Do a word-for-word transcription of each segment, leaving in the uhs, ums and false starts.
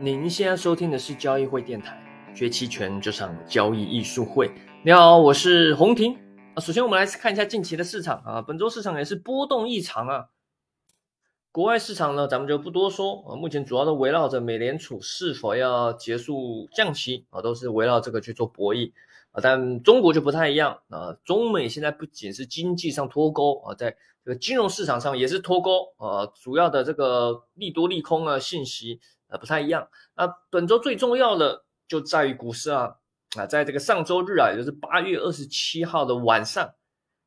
您现在收听的是交易会电台，学期权这场交易艺术会。你好，我是洪婷。啊、首先我们来看一下近期的市场啊，本周市场也是波动异常啊。国外市场呢，咱们就不多说啊，目前主要都围绕着美联储是否要结束降息啊，都是围绕这个去做博弈啊。但中国就不太一样啊，中美现在不仅是经济上脱钩啊，在这个金融市场上也是脱钩啊，主要的这个利多利空啊信息啊不太一样。那、啊、本周最重要的就在于股市啊。啊，在这个上周日啊，也就是八月二十七号的晚上，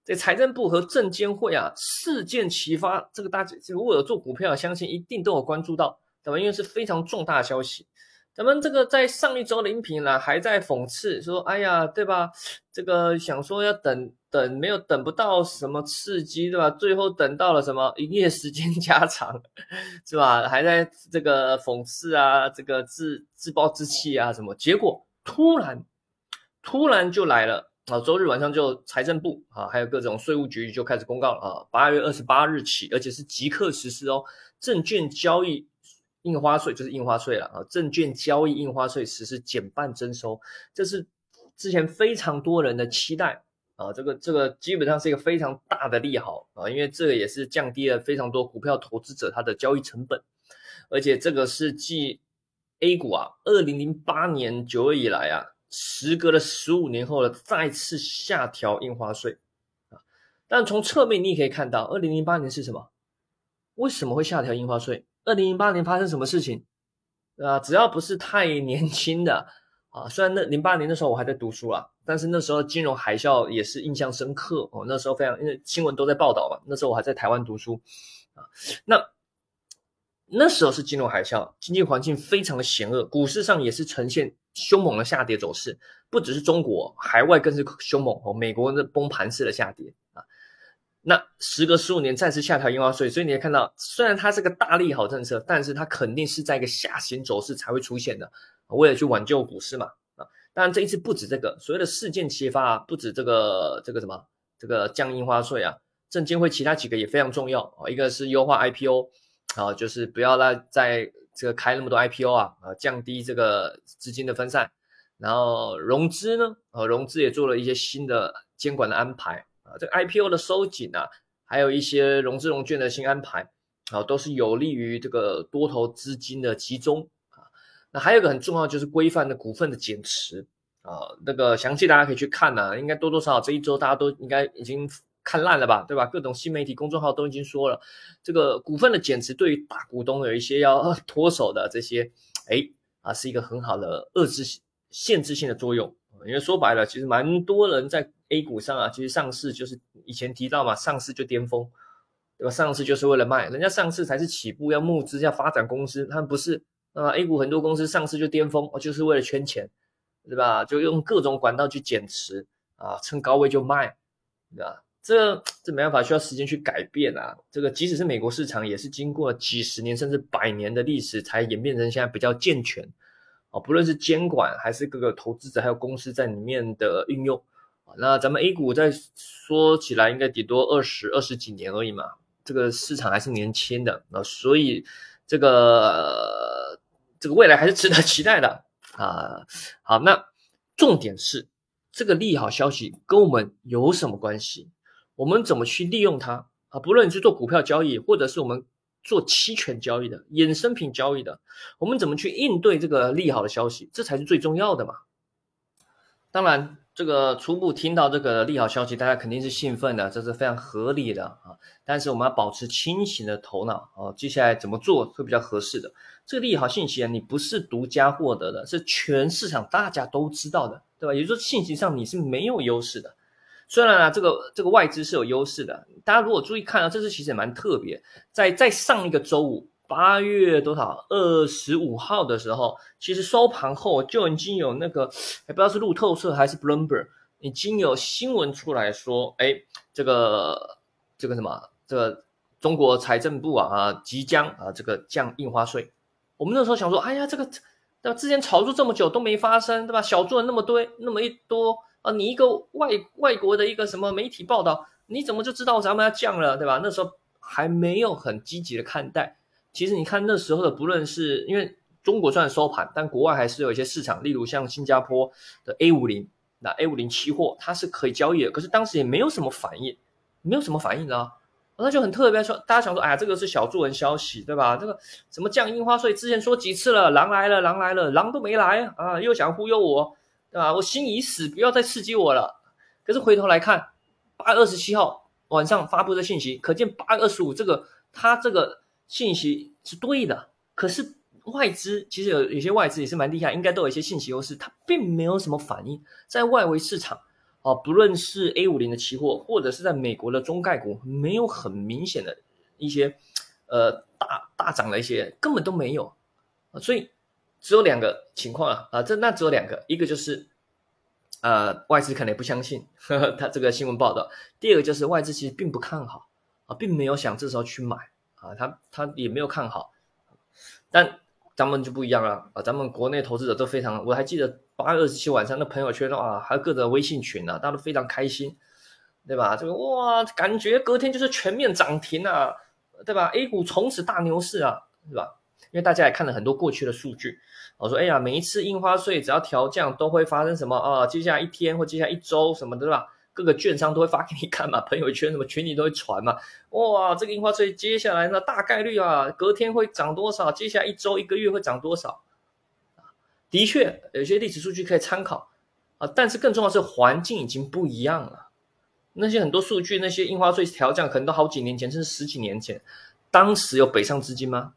这财政部和证监会啊事件齐发，这个大家如果有做股票，相信一定都有关注到，对吧？因为是非常重大消息。咱们这个在上一周的音频呢、啊，还在讽刺说，哎呀，对吧？这个想说要等等，没有等不到什么刺激，对吧？最后等到了什么营业时间加长，是吧？还在这个讽刺啊，这个自自暴自弃啊什么，结果突然。突然就来了啊！周日晚上就财政部啊，还有各种税务局就开始公告了啊。八月二十八日起，而且是即刻实施哦。证券交易印花税就是印花税了啊，证券交易印花税实施减半征收，这是之前非常多人的期待啊。这个这个基本上是一个非常大的利好啊，因为这个也是降低了非常多股票投资者他的交易成本，而且这个是继 A 股啊二零零八年九月以来啊。时隔了十五年后的再次下调印花税啊，但从侧面你也可以看到，二零零八年是什么？为什么会下调印花税？二零零八年发生什么事情？啊，只要不是太年轻的啊，虽然那零八年的时候我还在读书啦，但是那时候金融海啸也是印象深刻哦。那时候非常，因为新闻都在报道嘛，那时候我还在台湾读书啊，那。那时候是金融海啸，经济环境非常的险恶，股市上也是呈现凶猛的下跌走势，不只是中国，海外更是凶猛哦，美国的崩盘式的下跌啊。那时隔十五年再次下调印花税，所以你也看到，虽然它是个大利好政策，但是它肯定是在一个下行走势才会出现的，为了去挽救股市嘛啊。当然这一次不止这个，所谓的事件齐发啊，不止这个这个什么这个降印花税啊，证监会其他几个也非常重要啊，一个是优化 I P O。啊，就是不要再在这个开那么多 I P O 啊，啊，降低这个资金的分散，然后融资呢，啊，融资也做了一些新的监管的安排啊，这个 I P O 的收紧啊，还有一些融资融券的新安排啊，都是有利于这个多头资金的集中啊。那还有一个很重要就是规范的股份的减持啊，那个详细大家可以去看啊，应该多多少少这一周大家都应该已经。看烂了吧，对吧？各种新媒体公众号都已经说了，这个股份的减持对于大股东有一些要脱手的这些，哎啊，是一个很好的遏制、限制性的作用。因为说白了，其实蛮多人在 A 股上啊，其实上市就是以前提到嘛，上市就巅峰，对吧？上市就是为了卖，人家上市才是起步，要募资，要发展公司，他们不是啊、呃。A 股很多公司上市就巅峰，就是为了圈钱，对吧？就用各种管道去减持啊，趁高位就卖，对吧？这这没办法，需要时间去改变啊。这个即使是美国市场，也是经过了几十年甚至百年的历史，才演变成现在比较健全啊。不论是监管，还是各个投资者还有公司在里面的运用啊。那咱们 A 股再说起来，应该顶多二十二十几年而已嘛。这个市场还是年轻的啊，所以这个这个未来还是值得期待的啊。好，那重点是这个利好消息跟我们有什么关系？我们怎么去利用它啊？不论你是做股票交易，或者是我们做期权交易的、衍生品交易的，我们怎么去应对这个利好的消息？这才是最重要的嘛。当然，这个初步听到这个利好消息，大家肯定是兴奋的，这是非常合理的啊。但是我们要保持清醒的头脑啊，接下来怎么做会比较合适的？这个利好信息啊，你不是独家获得的，是全市场大家都知道的，对吧？也就是说，信息上你是没有优势的。虽然啊，这个这个外资是有优势的，大家如果注意看啊，这次其实也蛮特别。在在上一个周五，八月多少二十五号的时候，其实收盘后就已经有那个，也不知道是路透社还是 Bloomberg， 已经有新闻出来说，哎，这个这个什么，这个中国财政部啊啊即将啊这个降印花税。我们那时候想说，哎呀，这个那之前炒作这么久都没发生，对吧？小作那么多那么一多。啊，你一个外外国的一个什么媒体报道，你怎么就知道咱们要降了，对吧？那时候还没有很积极的看待。其实你看那时候的，不论是因为中国虽然收盘，但国外还是有一些市场，例如像新加坡的 A 五十， 那 A 五十 期货它是可以交易的，可是当时也没有什么反应，没有什么反应啊，那就很特别，说大家想说，哎呀，这个是小作文消息，对吧？这个什么降印花税之前说几次了，狼来了，狼来了，狼都没来啊，又想忽悠我，对吧？我心已死，不要再刺激我了。可是回头来看，八月二十七号晚上发布的信息，可见八月二十五这个他这个信息是对的。可是外资其实有有些外资也是蛮厉害，应该都有一些信息优势，它并没有什么反应，在外围市场。啊，不论是 A 五十 的期货，或者是在美国的中概股，没有很明显的一些，呃，大大涨的一些，根本都没有，啊，所以只有两个情况啊，啊，这那只有两个，一个就是，呃，外资可能也不相信呵呵他这个新闻报道，第二个就是外资其实并不看好啊，并没有想这时候去买啊，他他也没有看好，但咱们就不一样了啊，咱们国内投资者都非常，我还记得。八月二十七晚上的朋友圈啊，还有各种微信群啊，大家都非常开心，对吧？这个哇，感觉隔天就是全面涨停啊，对吧 ？A 股从此大牛市啊，对吧？因为大家也看了很多过去的数据，我、啊、说哎呀，每一次印花税只要调降，都会发生什么啊？接下来一天或接下来一周什么的，对吧？各个券商都会发给你看嘛，朋友圈什么群里都会传嘛。哇，这个印花税接下来呢，大概率啊，隔天会涨多少？接下来一周、一个月会涨多少？的确，有些历史数据可以参考啊，但是更重要的是环境已经不一样了。那些很多数据，那些印花税调降，可能都好几年前，甚至十几年前。当时有北上资金吗？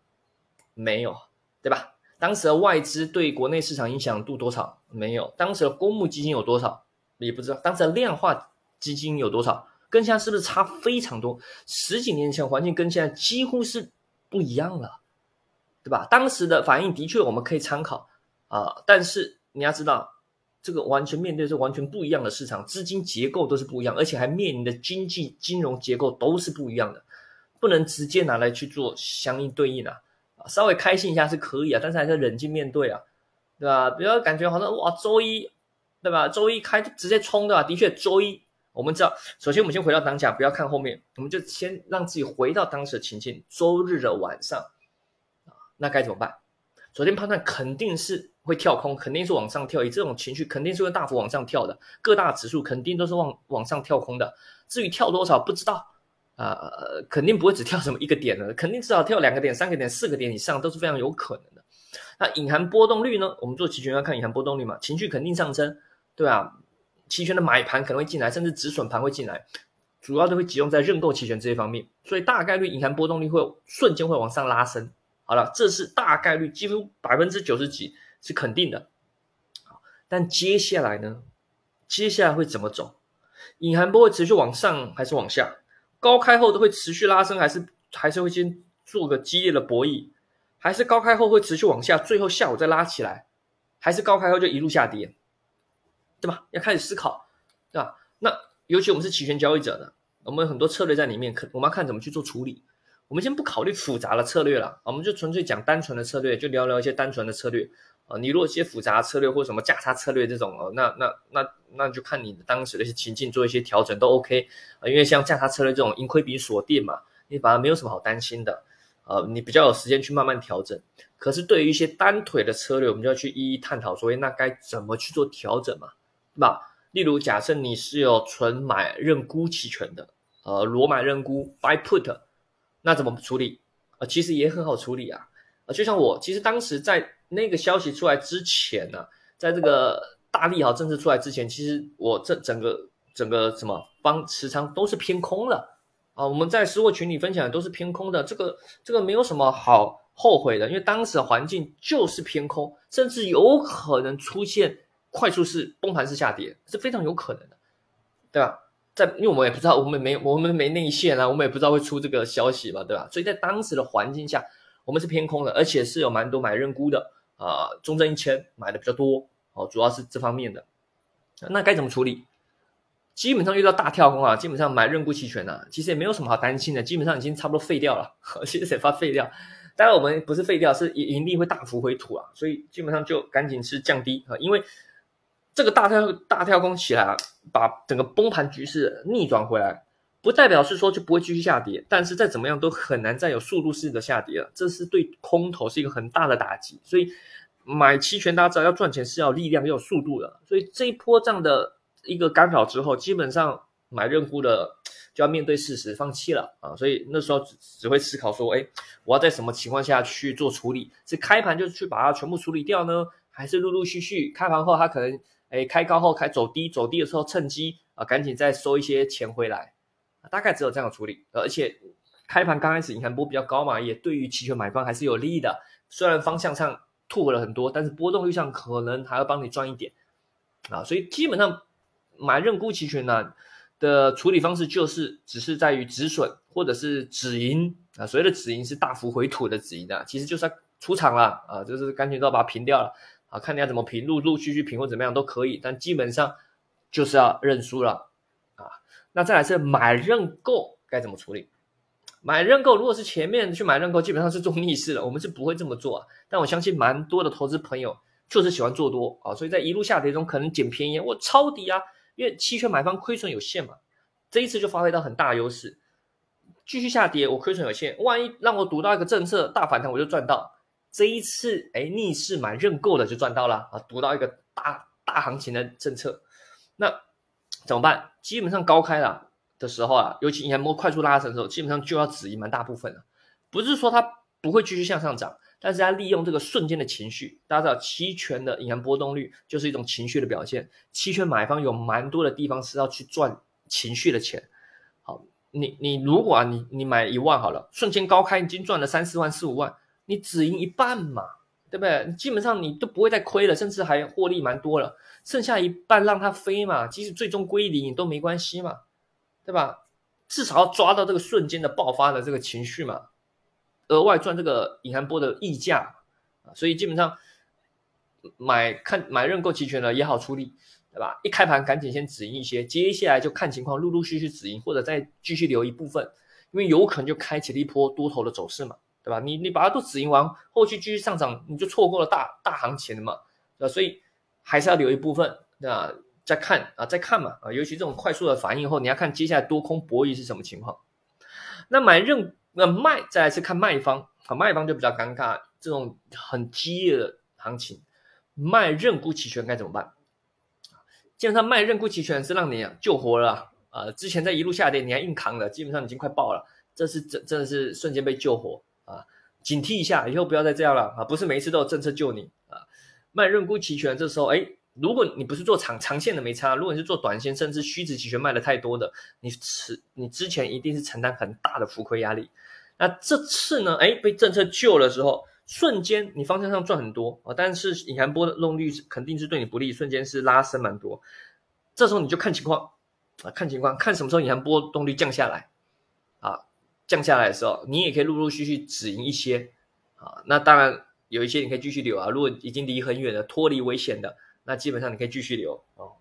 没有，对吧？当时的外资对国内市场影响度多少？没有。当时的公募基金有多少？也不知道。当时的量化基金有多少？跟现在是不是差非常多？十几年前环境跟现在几乎是不一样了，对吧？当时的反应的确我们可以参考。啊，但是你要知道，这个完全面对是完全不一样的市场，资金结构都是不一样，而且还面临的经济金融结构都是不一样的，不能直接拿来去做相应对应啊。啊稍微开心一下是可以啊，但是还是冷静面对啊，对吧？不要感觉好像哇，周一，对吧？周一开直接冲的啊，的确周一我们知道，首先我们先回到当下，不要看后面，我们就先让自己回到当时的情境。周日的晚上，啊、那该怎么办？昨天判断肯定是会跳空，肯定是往上跳，以这种情绪肯定是会大幅往上跳的，各大指数肯定都是往往上跳空的。至于跳多少不知道，呃，肯定不会只跳什么一个点的，肯定至少跳两个点、三个点、四个点以上都是非常有可能的。那隐含波动率呢？我们做期权要看隐含波动率嘛，情绪肯定上升，对吧？期权的买盘可能会进来，甚至止损盘会进来，主要都会集中在认购期权这一方面，所以大概率隐含波动率会瞬间会往上拉升。好了，这是大概率，几乎百分之九十几是肯定的。但接下来呢？接下来会怎么走？隐含波会持续往上还是往下？高开后都会持续拉升，还是还是会先做个激烈的博弈？还是高开后会持续往下，最后下午再拉起来？还是高开后就一路下跌？对吧？要开始思考，对吧？那尤其我们是期权交易者的，我们有很多策略在里面，我们要看怎么去做处理。我们先不考虑复杂的策略了，我们就纯粹讲单纯的策略，就聊聊一些单纯的策略。呃、你如果一些复杂的策略或什么价差策略这种，呃、那那那那就看你当时的一些情境做一些调整都 OK。呃、因为像价差策略这种盈亏比锁定嘛，你反而没有什么好担心的，呃，你比较有时间去慢慢调整。可是对于一些单腿的策略，我们就要去一一探讨，所以那该怎么去做调整嘛，对吧？例如假设你是有纯买认沽期权的，呃，裸买认沽 buy put。那怎么处理？呃，其实也很好处理啊。呃，就像我，其实当时在那个消息出来之前呢，啊，在这个大利好政策出来之前，其实我这整个整个什么方持仓都是偏空了啊。我们在私货群里分享的都是偏空的，这个这个没有什么好后悔的，因为当时环境就是偏空，甚至有可能出现快速式崩盘式下跌，是非常有可能的，对吧？在，因为我们也不知道，我们没我们没内线啊，我们也不知道会出这个消息嘛，对吧？所以在当时的环境下，我们是偏空的，而且是有蛮多买认沽的啊，呃，中证一千买的比较多哦，主要是这方面的。那该怎么处理？基本上遇到大跳空啊，基本上买认沽期权啊，其实也没有什么好担心的，基本上已经差不多废掉了，其实也发废掉。当然我们不是废掉，是盈利会大幅回吐啊，所以基本上就赶紧是降低啊，因为。这个大跳大跳空起来，把整个崩盘局势逆转回来，不代表是说就不会继续下跌，但是再怎么样都很难再有速度式的下跌了，这是对空头是一个很大的打击。所以买期权大家知道要赚钱是要力量要有速度的，所以这一波这样的一个干扰之后，基本上买认沽的就要面对事实放弃了啊，所以那时候 只, 只会思考说，哎，我要在什么情况下去做处理？是开盘就去把它全部处理掉呢，还是陆陆续续开盘后它可能哎开高后开走低，走低的时候趁机啊赶紧再收一些钱回来，啊、大概只有这样的处理。啊、而且开盘刚开始隐含波比较高嘛，也对于期权买方还是有利益的，虽然方向上吐回了很多，但是波动率上可能还要帮你赚一点啊，所以基本上买认沽期权呢、啊。的处理方式就是只是在于止损或者是止盈啊，所谓的止盈是大幅回吐的止盈啊，其实就是要出场了啊，就是干脆都要把它平掉了啊，看你要怎么平，陆陆续续平或怎么样都可以，但基本上就是要认输了啊。那再来是买认购该怎么处理？买认购如果是前面去买认购，基本上是做逆势了，我们是不会这么做啊，但我相信蛮多的投资朋友就是喜欢做多啊，所以在一路下跌中可能捡便宜，我抄底啊。因为期权买方亏损有限嘛，这一次就发挥到很大的优势，继续下跌我亏损有限，万一让我赌到一个政策大反弹我就赚到，这一次哎逆势买认购的就赚到了啊，赌到一个大大行情的政策，那怎么办？基本上高开了的时候啊，尤其银行波快速拉升的时候，基本上就要止盈蛮大部分了，不是说它不会继续向上涨，但是它利用这个瞬间的情绪，大家知道期权的隐含波动率就是一种情绪的表现，期权买方有蛮多的地方是要去赚情绪的钱。好，你你如果啊你你买一万好了，瞬间高开已经赚了三四万四五万，你只赢一半嘛，对不对？基本上你都不会再亏了，甚至还获利蛮多了，剩下一半让它飞嘛，即使最终归零都没关系嘛，对吧？至少要抓到这个瞬间的爆发的这个情绪嘛。额外赚这个隐含波的溢价，所以基本上买看买认购期权呢也好处理，对吧？一开盘赶紧先止盈一些，接下来就看情况陆陆续续止盈，或者再继续留一部分，因为有可能就开启了一波多头的走势嘛，对吧？你你把它都止盈完，后续继续上涨，你就错过了大大行情了嘛，对吧？所以还是要留一部分，那再看啊再看嘛啊，尤其这种快速的反应后，你要看接下来多空博弈是什么情况。那买认那卖，再来是看卖方，啊，卖方就比较尴尬，这种很激烈的行情，卖认沽期权该怎么办？基本上卖认沽期权是让你、啊、救活了，呃，之前在一路下跌你还硬扛了，基本上已经快爆了，这是真真的是瞬间被救活啊！警惕一下，以后不要再这样了啊！不是每一次都有政策救你啊！卖认沽期权这时候，哎，如果你不是做长长线的没差，如果你是做短线甚至虚值期权卖的太多的，你你之前一定是承担很大的浮亏压力。那这次呢？哎，被政策救了之后，瞬间你方向上赚很多啊，但是隐含波动率肯定是对你不利，瞬间是拉升蛮多。这时候你就看情况啊，看情况，看什么时候隐含波动率降下来啊，降下来的时候，你也可以陆陆续续止盈一些啊。那当然有一些你可以继续留啊，如果已经离很远了，脱离危险的，那基本上你可以继续留哦。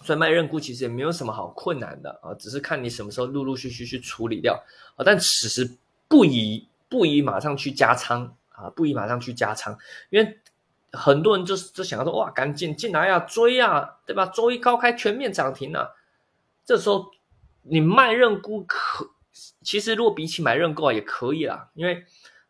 所以卖认沽其实也没有什么好困难的啊，只是看你什么时候陆陆续续去处理掉啊。但此时不宜不宜马上去加仓啊，不宜马上去加仓，因为很多人就就想要说哇，赶紧进来啊，追啊，对吧？周一高开全面涨停啊，这时候你卖认沽可其实如果比起买认购也可以啦，因为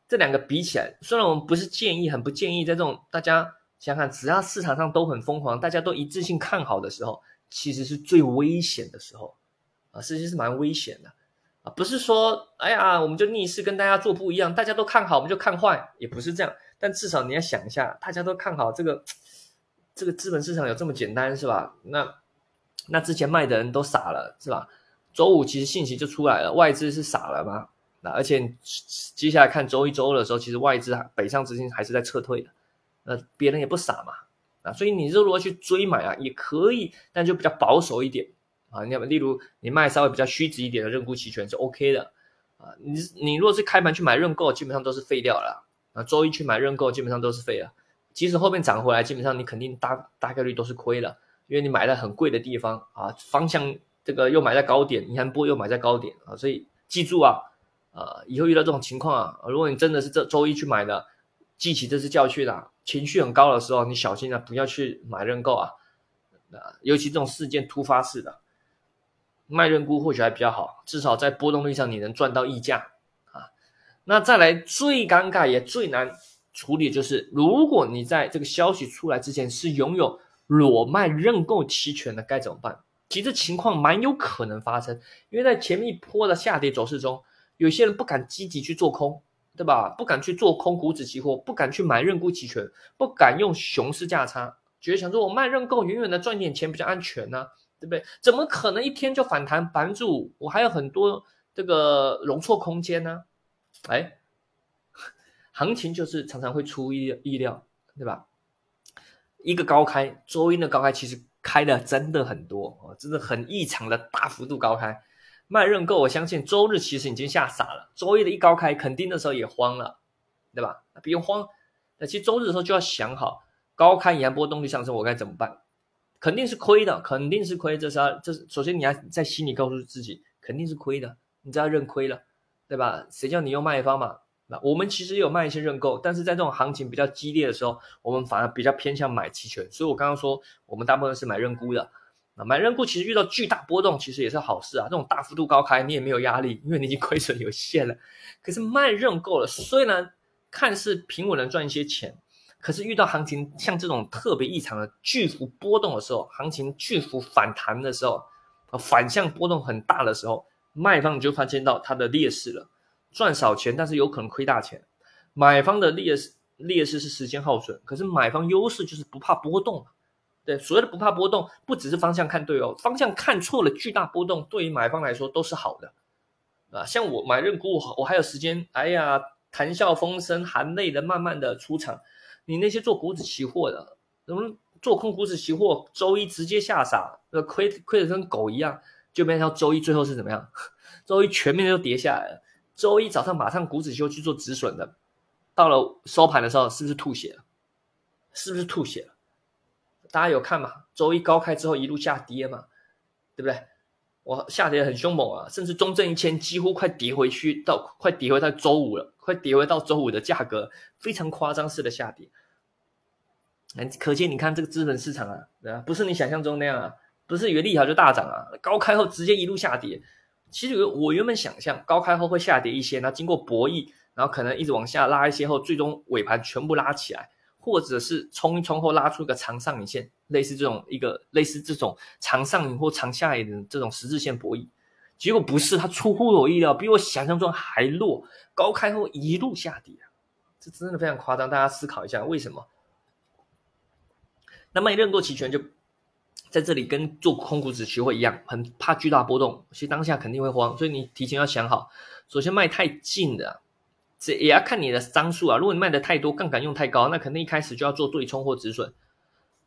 这两个比起来，虽然我们不是建议，很不建议在这种大家想想，只要市场上都很疯狂，大家都一致性看好的时候。其实是最危险的时候啊，实际是蛮危险的啊，不是说哎呀我们就逆势跟大家做不一样，大家都看好我们就看坏，也不是这样，但至少你要想一下，大家都看好这个这个资本市场有这么简单是吧？那那之前卖的人都傻了是吧？周五其实信息就出来了，外资是傻了吗？那而且接下来看周一周二的时候，其实外资北上资金还是在撤退的，那别人也不傻嘛。啊、所以你如果去追买啊也可以，但就比较保守一点啊。你例如你卖稍微比较虚值一点的认沽期权是 OK 的啊。你你如果是开盘去买认购，基本上都是废掉了啊。周一去买认购，基本上都是废了。即使后面涨回来，基本上你肯定大大概率都是亏了，因为你买在很贵的地方啊，方向这个又买在高点，你还不又买在高点啊。所以记住啊，啊以后遇到这种情况啊，如果你真的是这周一去买的，记起这次教训啊。情绪很高的时候，你小心啊，不要去买认购啊，尤其这种事件突发式的。卖认沽或许还比较好，至少在波动率上你能赚到溢价啊。那再来最尴尬也最难处理就是，如果你在这个消息出来之前是拥有裸卖认购期权的，该怎么办？其实这情况蛮有可能发生，因为在前面一波的下跌走势中，有些人不敢积极去做空，对吧？不敢去做空股指期货，不敢去买认沽期权，不敢用熊市价差，觉得想说我卖认购远远的赚点钱比较安全啊，对不对？怎么可能一天就反弹百分之五？我还有很多这个容错空间呢、啊。哎，行情就是常常会出意意料，对吧？一个高开，周一的高开其实开的真的很多，真的很异常的大幅度高开。卖认购我相信周日其实已经吓傻了，周一的一高开肯定的时候也慌了，对吧？不用慌，那其实周日的时候就要想好，高开沿波动率上升我该怎么办？肯定是亏的，肯定是亏，这是要这是首先你要在心里告诉自己肯定是亏的，你只要认亏了，对吧？谁叫你用卖方嘛？那我们其实有卖一些认购，但是在这种行情比较激烈的时候，我们反而比较偏向买期权。所以我刚刚说，我们大部分是买认沽的。那买认沽其实遇到巨大波动，其实也是好事啊。这种大幅度高开，你也没有压力，因为你已经亏损有限了。可是卖认购了，虽然看似平稳能赚一些钱，可是遇到行情像这种特别异常的巨幅波动的时候，行情巨幅反弹的时候，反向波动很大的时候，卖方你就发现到它的劣势了。赚少钱，但是有可能亏大钱。买方的劣势劣势是时间耗损，可是买方优势就是不怕波动。对，所谓的不怕波动，不只是方向看对哦，方向看错了，巨大波动对于买方来说都是好的。啊，像我买认沽，我还有时间，哎呀，谈笑风生，含泪的慢慢的出场。你那些做股指期货的，怎么做空股指期货，周一直接吓傻，亏亏得跟狗一样，就变成周一最后是怎么样？周一全面就跌下来了。周一早上马上股指修去做止损的，到了收盘的时候是不是吐血了？是不是吐血了？大家有看嘛？周一高开之后一路下跌嘛，对不对？我下跌很凶猛啊，甚至中证一千几乎快跌回去到快跌回到周五了，快跌回到周五的价格，非常夸张式的下跌。可见你看这个资本市场啊，对啊，不是你想象中那样啊，不是原利好就大涨啊，高开后直接一路下跌。其实我原本想象高开后会下跌一些，然后经过博弈，然后可能一直往下拉一些后，最终尾盘全部拉起来，或者是冲一冲后拉出一个长上影线，类似这种一个类似这种长上影或长下影的这种十字线博弈。结果不是，它出乎我意料，比我想象中还弱，高开后一路下跌，这真的非常夸张。大家思考一下为什么？那卖认购期权就在这里跟做空股指期货一样，很怕巨大波动，其实当下肯定会慌，所以你提前要想好。首先卖太近的，这也要看你的张数啊。如果你卖的太多，杠杆用太高，那肯定一开始就要做对冲或止损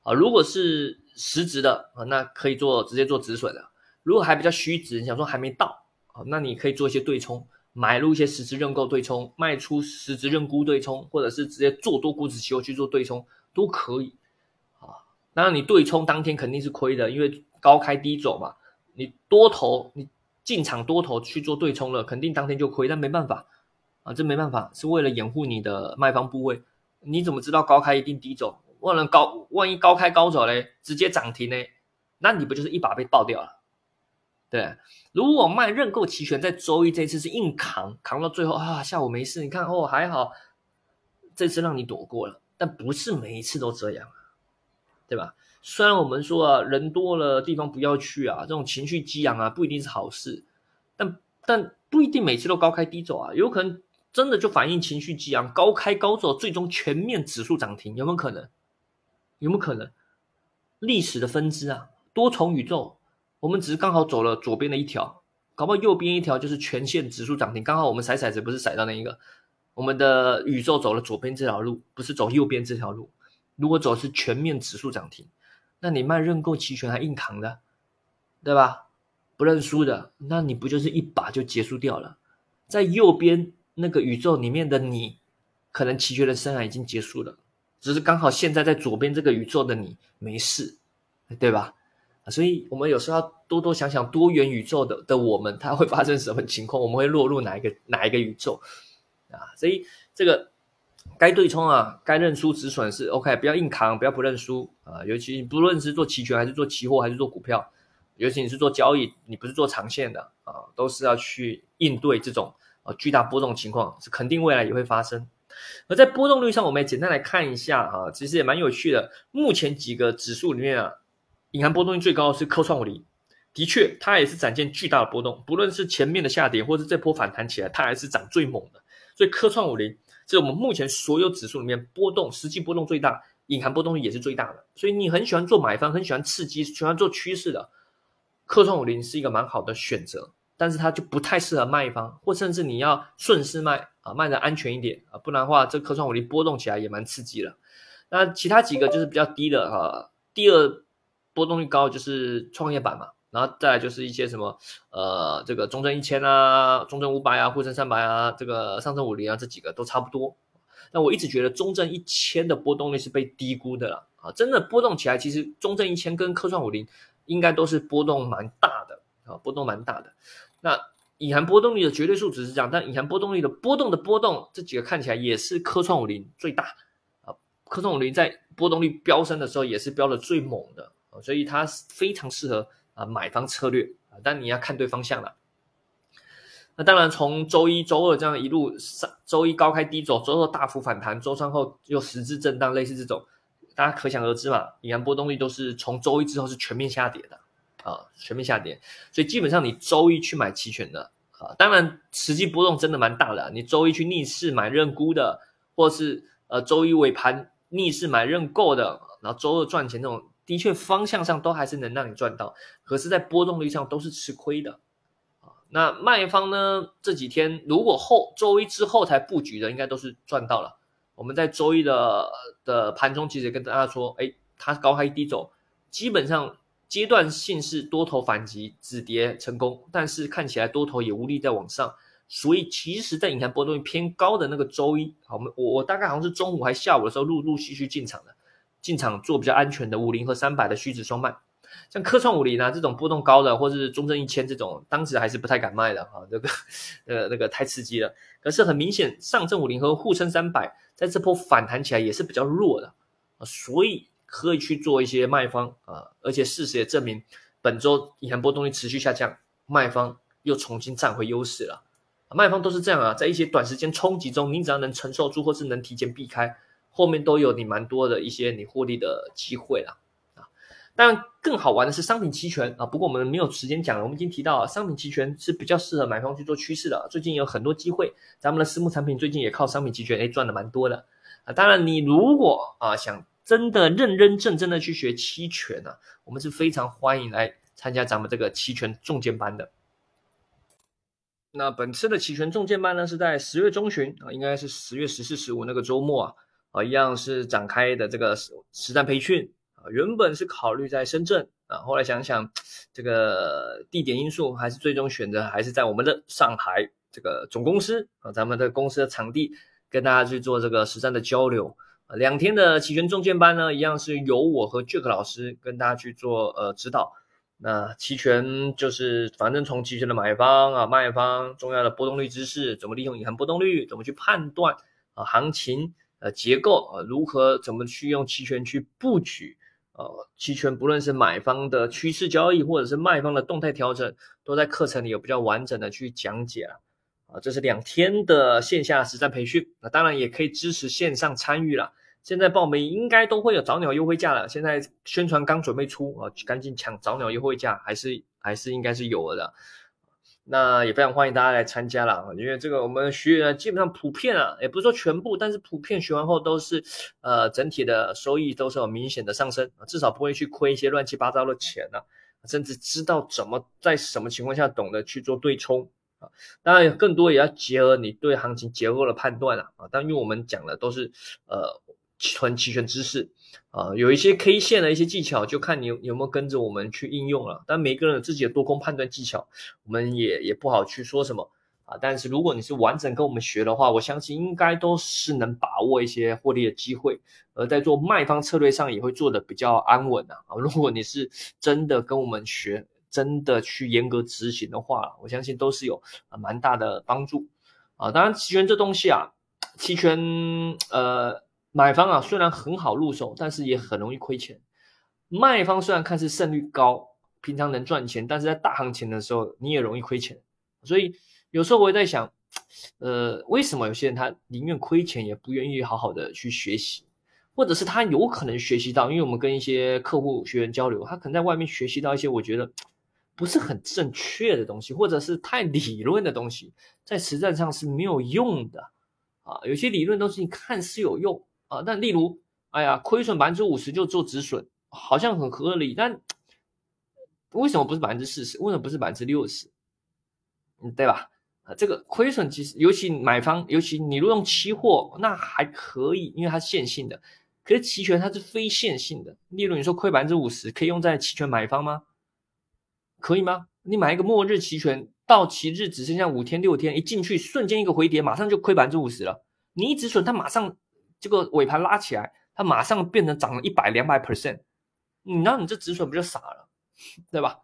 啊。如果是实值的啊，那可以做直接做止损的。如果还比较虚值，你想说还没到啊，那你可以做一些对冲，买入一些实值认购对冲，卖出实值认沽对冲，或者是直接做多股指期货去做对冲都可以。当然你对冲当天肯定是亏的，因为高开低走嘛，你多头你进场多头去做对冲了，肯定当天就亏，但没办法啊，这没办法，是为了掩护你的卖方部位。你怎么知道高开一定低走？万能高万一高开高走嘞，直接涨停嘞，那你不就是一把被爆掉了？对，如果卖认购期权在周一这次是硬扛，扛到最后啊，下午没事，你看哦还好，这次让你躲过了，但不是每一次都这样。对吧？虽然我们说啊，人多了地方不要去啊，这种情绪激昂啊，不一定是好事，但但不一定每次都高开低走啊，有可能真的就反映情绪激昂，高开高走，最终全面指数涨停，有没有可能？有没有可能？历史的分支啊，多重宇宙，我们只是刚好走了左边的一条，搞不好右边一条就是全线指数涨停，刚好我们骰骰子不是骰到那一个，我们的宇宙走了左边这条路，不是走右边这条路。如果走是全面指数涨停，那你卖认购期权还硬扛的，对吧？不认输的，那你不就是一把就结束掉了？在右边那个宇宙里面的你，可能期权的生涯已经结束了，只是刚好现在在左边这个宇宙的你没事，对吧？所以我们有时候要多多想想多元宇宙的的我们，它会发生什么情况，我们会落入哪一个哪一个宇宙啊？所以这个。该对冲啊，该认输止损是 OK， 不要硬扛，不要不认输啊、呃。尤其不论是做期权还是做期货还是做股票，尤其你是做交易，你不是做长线的啊，都是要去应对这种啊巨大波动情况，是肯定未来也会发生。而在波动率上，我们也简单来看一下啊，其实也蛮有趣的。目前几个指数里面啊，隐含波动率最高的是科创五零，的确它也是展现巨大的波动，不论是前面的下跌或是这波反弹起来，它还是涨最猛的。所以科创五零是我们目前所有指数里面波动实际波动最大，隐含波动率也是最大的。所以你很喜欢做买方，很喜欢刺激，喜欢做趋势的，科创五零是一个蛮好的选择。但是它就不太适合卖方，或甚至你要顺势卖啊，卖的安全一点啊，不然的话这科创五零波动起来也蛮刺激了。那其他几个就是比较低的啊，第二波动率高就是创业板嘛，然后再来就是一些什么呃这个中证一千啊、中证五百啊、沪深三百啊、这个上证五零啊，这几个都差不多。那我一直觉得中证一千的波动率是被低估的啦啊，真的波动起来，其实中证一千跟科创五零应该都是波动蛮大的啊，波动蛮大的。那隐含波动率的绝对数值是这样，但隐含波动率的波动的波动，这几个看起来也是科创五零最大啊。科创五零在波动率飙升的时候也是飙的最猛的、啊、所以它非常适合啊买方策略啊，但你要看对方向了。那当然，从周一、周二这样一路上，周一高开低走，周二大幅反弹，周三后又十字震荡，类似这种，大家可想而知嘛。隐含波动率都是从周一之后是全面下跌的。啊，全面下跌，所以基本上你周一去买期权的啊，当然实际波动真的蛮大的、啊。你周一去逆势买认沽的，或是呃周一尾盘逆势买认购的，然后周二赚钱这种，的确方向上都还是能让你赚到，可是，在波动率上都是吃亏的啊。那卖方呢，这几天如果后周一之后才布局的，应该都是赚到了。我们在周一的的盘中其实跟大家说，哎，它高开低走，基本上。阶段性是多头反击止跌成功，但是看起来多头也无力再往上，所以其实在隐含波动率偏高的那个周一，好，我们我我大概好像是中午还下午的时候陆陆续续进场的，进场做比较安全的五零和三百的虚值双卖，像科创五零啊这种波动高的，或是中证一千这种，当时还是不太敢卖的啊，这个呃那个太刺激了。可是很明显，上证五零和沪深三百在这波反弹起来也是比较弱的，所以。可以去做一些卖方啊，而且事实也证明，本周隐含波动率持续下降，卖方又重新占回优势了、啊。卖方都是这样啊，在一些短时间冲击中，你只要能承受住或是能提前避开，后面都有你蛮多的一些你获利的机会啦。啊，当然更好玩的是商品期权啊，不过我们没有时间讲了，我们已经提到啊，商品期权是比较适合买方去做趋势的，最近有很多机会，咱们的私募产品最近也靠商品期权哎赚的蛮多的啊。当然你如果啊想。真的认认真真的去学期权啊，我们是非常欢迎来参加咱们这个期权重剑班的。那本次的期权重剑班呢，是在十月中旬啊，应该是十月十四、十五那个周末啊，啊一样是展开的这个实战培训啊。原本是考虑在深圳啊，后来想想这个地点因素，还是最终选择还是在我们的上海这个总公司啊，咱们的公司的场地跟大家去做这个实战的交流。两天的期权重剑班呢，一样是由我和 Jack 老师跟大家去做呃指导。那期权就是反正从期权的买方啊、卖方，重要的波动率知识，怎么利用隐含波动率，怎么去判断啊行情呃结构啊，如何怎么去用期权去布局呃期权，不论是买方的趋势交易或者是卖方的动态调整，都在课程里有比较完整的去讲解了。啊，这是两天的线下实战培训，那当然也可以支持线上参与了。现在报名应该都会有早鸟优惠价了，现在宣传刚准备出啊，赶紧抢早鸟优惠价，还是还是应该是有的。那也非常欢迎大家来参加了，因为这个我们学员基本上普遍啊，也不是说全部，但是普遍学完后都是呃整体的收益都是有明显的上升，至少不会去亏一些乱七八糟的钱了、啊，甚至知道怎么在什么情况下懂得去做对冲。当然更多也要结合你对行情结构的判断了啊，但因为我们讲的都是呃纯期权知识啊、呃，有一些 K 线的一些技巧，就看你有没有跟着我们去应用了。但每个人有自己的多空判断技巧，我们也也不好去说什么啊。但是如果你是完整跟我们学的话，我相信应该都是能把握一些获利的机会，而在做卖方策略上也会做的比较安稳啊。如果你是真的跟我们学，真的去严格执行的话，我相信都是有蛮大的帮助啊。当然，期权这东西啊，期权呃。买方啊虽然很好入手，但是也很容易亏钱。卖方虽然看似胜率高，平常能赚钱，但是在大行情的时候你也容易亏钱。所以有时候我也在想，呃，为什么有些人他宁愿亏钱也不愿意好好的去学习，或者是他有可能学习到，因为我们跟一些客户学员交流，他可能在外面学习到一些我觉得不是很正确的东西，或者是太理论的东西，在实战上是没有用的啊。有些理论东西你看是有用啊，但例如，哎呀，亏损 百分之五十 就做止损，好像很合理，但为什么不是 百分之四十？ 为什么不是 百分之六十？ 对吧？啊，这个亏损其实，尤其买方，尤其你如果用期货，那还可以，因为它是线性的。可是期权它是非线性的，例如你说亏 百分之五十 可以用在期权买方吗？可以吗？你买一个末日期权，到期日只剩下五天六天，一进去瞬间一个回跌，马上就亏 百分之五十 了。你一止损，它马上这个尾盘拉起来，它马上变成涨了 一百到两百%， 你让你这止损不就傻了，对吧？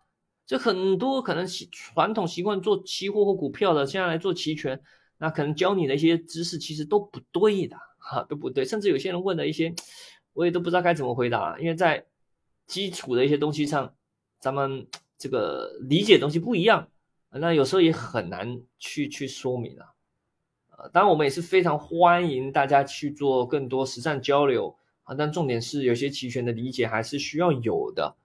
这很多可能传统习惯做期货或股票的，现在来做期权，那可能教你的一些知识其实都不对的哈，都不对。甚至有些人问的一些，我也都不知道该怎么回答，因为在基础的一些东西上，咱们这个理解的东西不一样，那有时候也很难去去说明啊。呃，当然我们也是非常欢迎大家去做更多实战交流啊，但重点是有些期权的理解还是需要有的。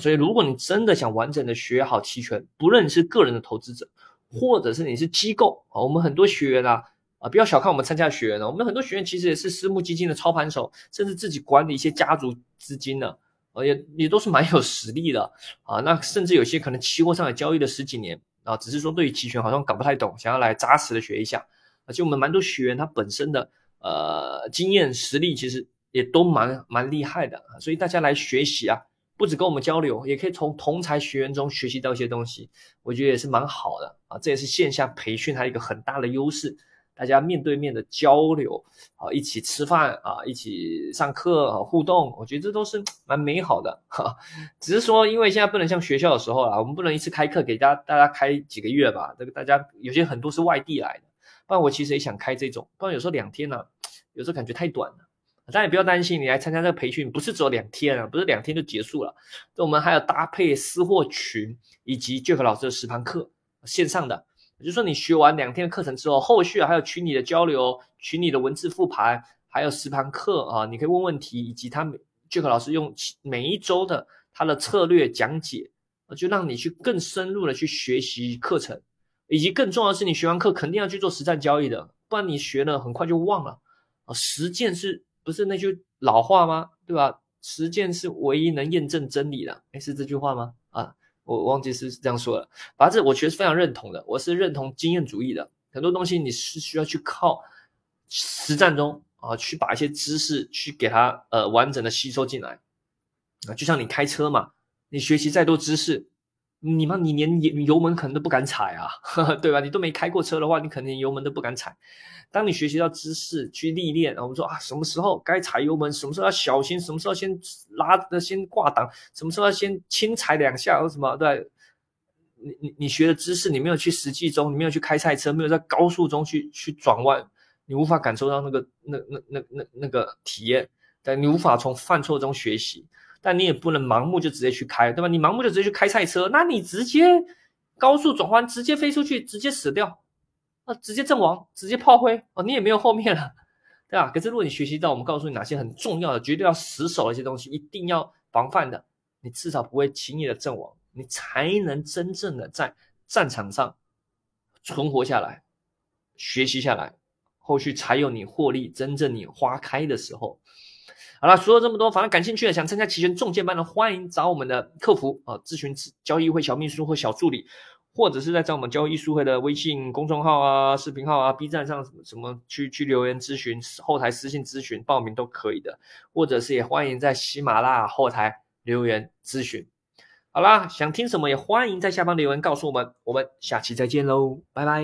所以如果你真的想完整的学好期权，不论你是个人的投资者，或者是你是机构啊，我们很多学员啊，啊不要小看我们参加的学员呢，我们很多学员其实也是私募基金的操盘手，甚至自己管理一些家族资金呢，啊，也也都是蛮有实力的啊。那甚至有些可能期货上也交易了十几年啊，只是说对于期权好像搞不太懂，想要来扎实的学一下。而且我们蛮多学员他本身的呃经验实力其实也都蛮蛮厉害的，所以大家来学习啊。不止跟我们交流，也可以从同才学员中学习到一些东西，我觉得也是蛮好的啊。这也是线下培训它一个很大的优势，大家面对面的交流啊，一起吃饭啊，一起上课啊，互动，我觉得这都是蛮美好的哈、啊。只是说，因为现在不能像学校的时候啦，我们不能一次开课给大家大家开几个月吧，这个大家有些很多是外地来的，不然我其实也想开这种，不然有时候两天啊，有时候感觉太短了。大家也不要担心，你来参加这个培训不是只有两天啊，不是两天就结束了。我们还有搭配私货群以及 Jack 老师的实盘课，线上的，也就是说你学完两天的课程之后，后续还有群里的交流、群里的文字复盘，还有实盘课啊，你可以问问题，以及他 Jack 老师用每一周的他的策略讲解，就让你去更深入的去学习课程，以及更重要的是，你学完课肯定要去做实战交易的，不然你学了很快就忘了啊。实践是。不是那句老话吗？对吧？实践是唯一能验证真理的。诶，是这句话吗？啊，我忘记是这样说了。反正我觉得是非常认同的，我是认同经验主义的。很多东西你是需要去靠实战中啊，去把一些知识去给它呃完整的吸收进来。啊，就像你开车嘛，你学习再多知识，你嘛你连油门可能都不敢踩啊，呵呵，对吧？你都没开过车的话，你可能连油门都不敢踩。当你学习到知识去历练，我们说啊，什么时候该踩油门，什么时候要小心，什么时候先拉的先挂档，什么时候要先轻踩两下，或什么对，你你你学的知识，你没有去实际中，你没有去开赛车，没有在高速中去去转弯，你无法感受到那个那那那那那个体验，但你无法从犯错中学习。但你也不能盲目就直接去开，对吧？你盲目就直接去开赛车，那你直接高速转弯，直接飞出去，直接死掉，啊，直接阵亡，直接炮灰，哦，你也没有后面了，对吧？可是如果你学习到我们告诉你哪些很重要的、绝对要死守的一些东西，一定要防范的，你至少不会轻易的阵亡，你才能真正的在战场上存活下来，学习下来，后续才有你获利，真正你花开的时候。好了，说了这么多，反正感兴趣的想参加期权重建班的，欢迎找我们的客服啊，咨询交易会小秘书或小助理，或者是在找我们交易书会的微信公众号啊、视频号啊、B 站上什么什么去去留言咨询，后台私信咨询报名都可以的，或者是也欢迎在喜马拉雅后台留言咨询。好啦，想听什么也欢迎在下方留言告诉我们，我们下期再见喽，拜拜。